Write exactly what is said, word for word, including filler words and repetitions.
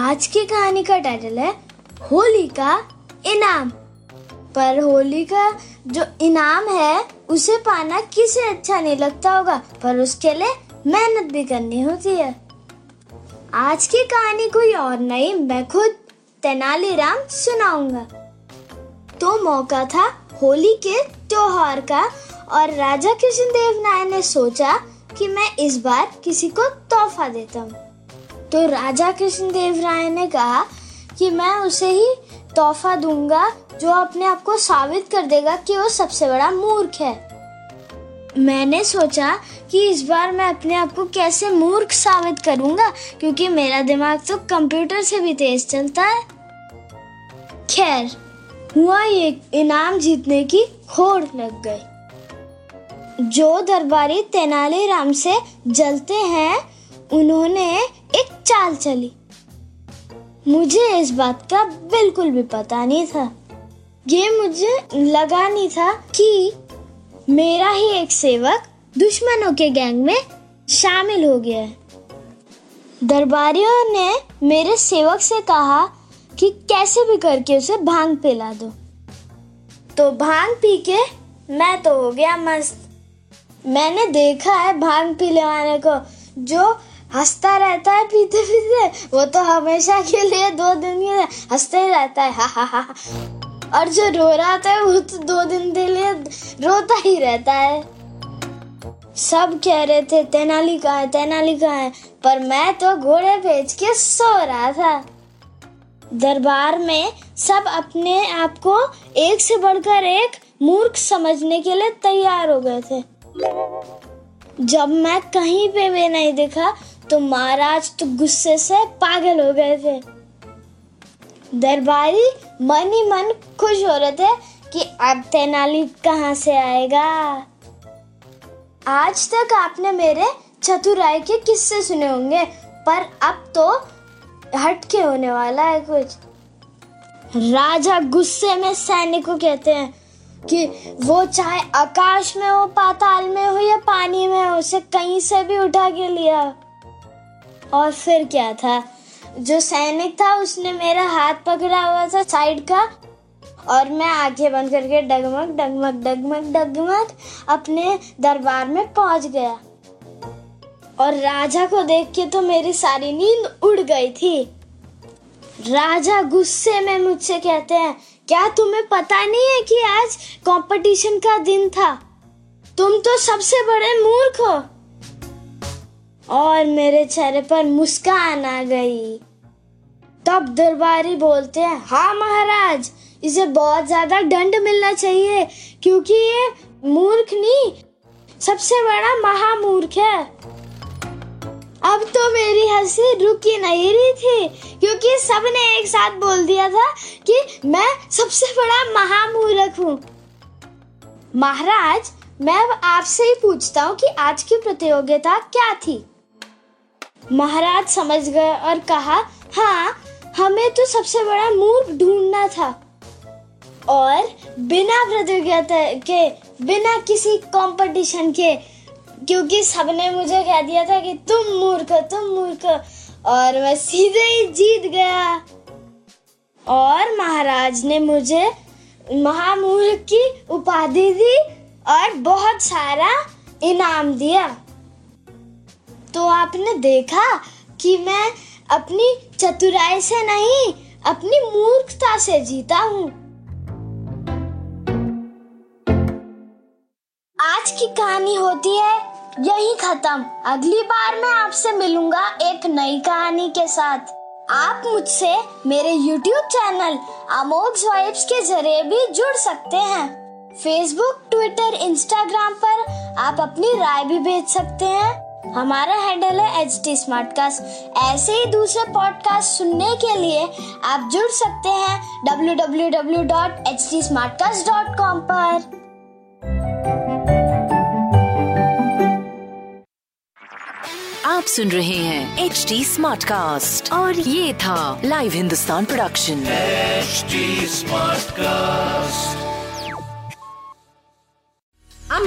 आज की कहानी का टाइटल है होली का इनाम। पर होली का जो इनाम है उसे पाना किसे अच्छा नहीं लगता होगा, पर उसके लिए मेहनत भी करनी होती है। आज की कहानी कोई और नहीं, मैं खुद तेनाली राम सुनाऊंगा। तो मौका था होली के त्योहार का, और राजा कृष्णदेव नायक ने सोचा कि मैं इस बार किसी को तोहफा देता हूँ। तो राजा कृष्णदेव नायक ने कहा कि मैं उसे ही तोहफा दूंगा जो अपने आप को साबित कर देगा कि वो सबसे बड़ा मूर्ख है। मैंने सोचा कि इस बार मैं अपने आप को कैसे मूर्ख साबित करूंगा, क्योंकि मेरा दिमाग तो कंप्यूटर से भी तेज चलता है। खैर, हुआ ये इनाम जीतने की होड़ लग गई। जो दरबारी तेनाली राम से जलते हैं, उन्होंने एक चाल चली। मुझे इस बात का बिल्कुल भी पता नहीं था। ये मुझे लगा नहीं था कि मेरा ही एक सेवक दुश्मनों के गैंग में शामिल हो गया है। दरबारियों ने मेरे सेवक से कहा कि कैसे भी करके उसे भांग पिला दो। तो भांग पी के मैं तो हो गया मस्त। मैंने देखा है भांग पिलवाने को जो हंसता रहता है पीते पीते, वो तो हमेशा के लिए दो दिन के लिए हंसते ही रहता है, हा हा हा हा। और जो रो रहा था वो तो दो दिन के लिए रोता ही रहता है। सब कह रहे थे तेनाली कहाँ है, तेनाली कहाँ है, पर मैं तो घोड़े बेच के सो रहा था। दरबार में सब अपने आप को एक से बढ़कर एक मूर्ख समझने के लिए तैयार हो गए थे। जब मैं कहीं पे भी नहीं दिखा तो महाराज तो गुस्से से पागल हो गए थे। दरबारी मन ही मन खुश हो रहे थे कि अब तेनाली कहाँ से आएगा। आज तक आपने मेरे चतुराई के किस्से सुने होंगे, पर अब तो हटके होने वाला है कुछ। राजा गुस्से में सैनिकों कहते हैं कि वो चाहे आकाश में हो, पाताल में हो या पानी में हो, उसे कहीं से भी उठा के लिया। और फिर क्या था, जो सैनिक था उसने मेरा हाथ पकड़ा हुआ था साइड का, और मैं आंखें बंद करके डगमग डगमग डगमग डगमग अपने दरबार में पहुंच गया। और राजा को देख के तो मेरी सारी नींद उड़ गई थी। राजा गुस्से में मुझसे कहते हैं, क्या तुम्हें पता नहीं है कि आज कंपटीशन का दिन था? तुम तो सबसे बड़े मूर्ख हो। और मेरे चेहरे पर मुस्कान आ गई। तब दरबारी बोलते हैं, हाँ महाराज, इसे बहुत ज्यादा दंड मिलना चाहिए, क्योंकि ये मूर्ख नहीं सबसे बड़ा महामूर्ख है। अब तो मेरी हंसी रुकी नहीं रही थी, क्योंकि सबने एक साथ बोल दिया था कि मैं सबसे बड़ा महामूर्ख हूँ। महाराज, मैं अब आपसे ही पूछता हूँ कि आज की प्रतियोगिता क्या थी? महाराज समझ गए और कहा, हाँ, हमें तो सबसे बड़ा मूर्ख ढूंढना था और बिना प्रतियोगिता के, बिना किसी कंपटीशन के, क्योंकि सबने मुझे कह दिया था कि तुम मूर्ख हो, तुम मूर्ख हो, और मैं सीधे ही जीत गया। और महाराज ने मुझे महामूर्ख की उपाधि दी और बहुत सारा इनाम दिया। तो आपने देखा कि मैं अपनी चतुराई से नहीं, अपनी मूर्खता से जीता हूँ। आज की कहानी होती है यही खत्म। अगली बार मैं आपसे मिलूंगा एक नई कहानी के साथ। आप मुझसे मेरे YouTube चैनल अमोक स्वाइप के जरिए भी जुड़ सकते हैं। Facebook, Twitter, Instagram पर आप अपनी राय भी भेज सकते हैं। हमारा हैंडल है एच डी Smartcast। ऐसे ही दूसरे पॉडकास्ट सुनने के लिए आप जुड़ सकते हैं W W W dot H D Smartcast dot com पर। आप सुन रहे हैं एच डी Smartcast और ये था live Hindustan production H D Smartcast. I'm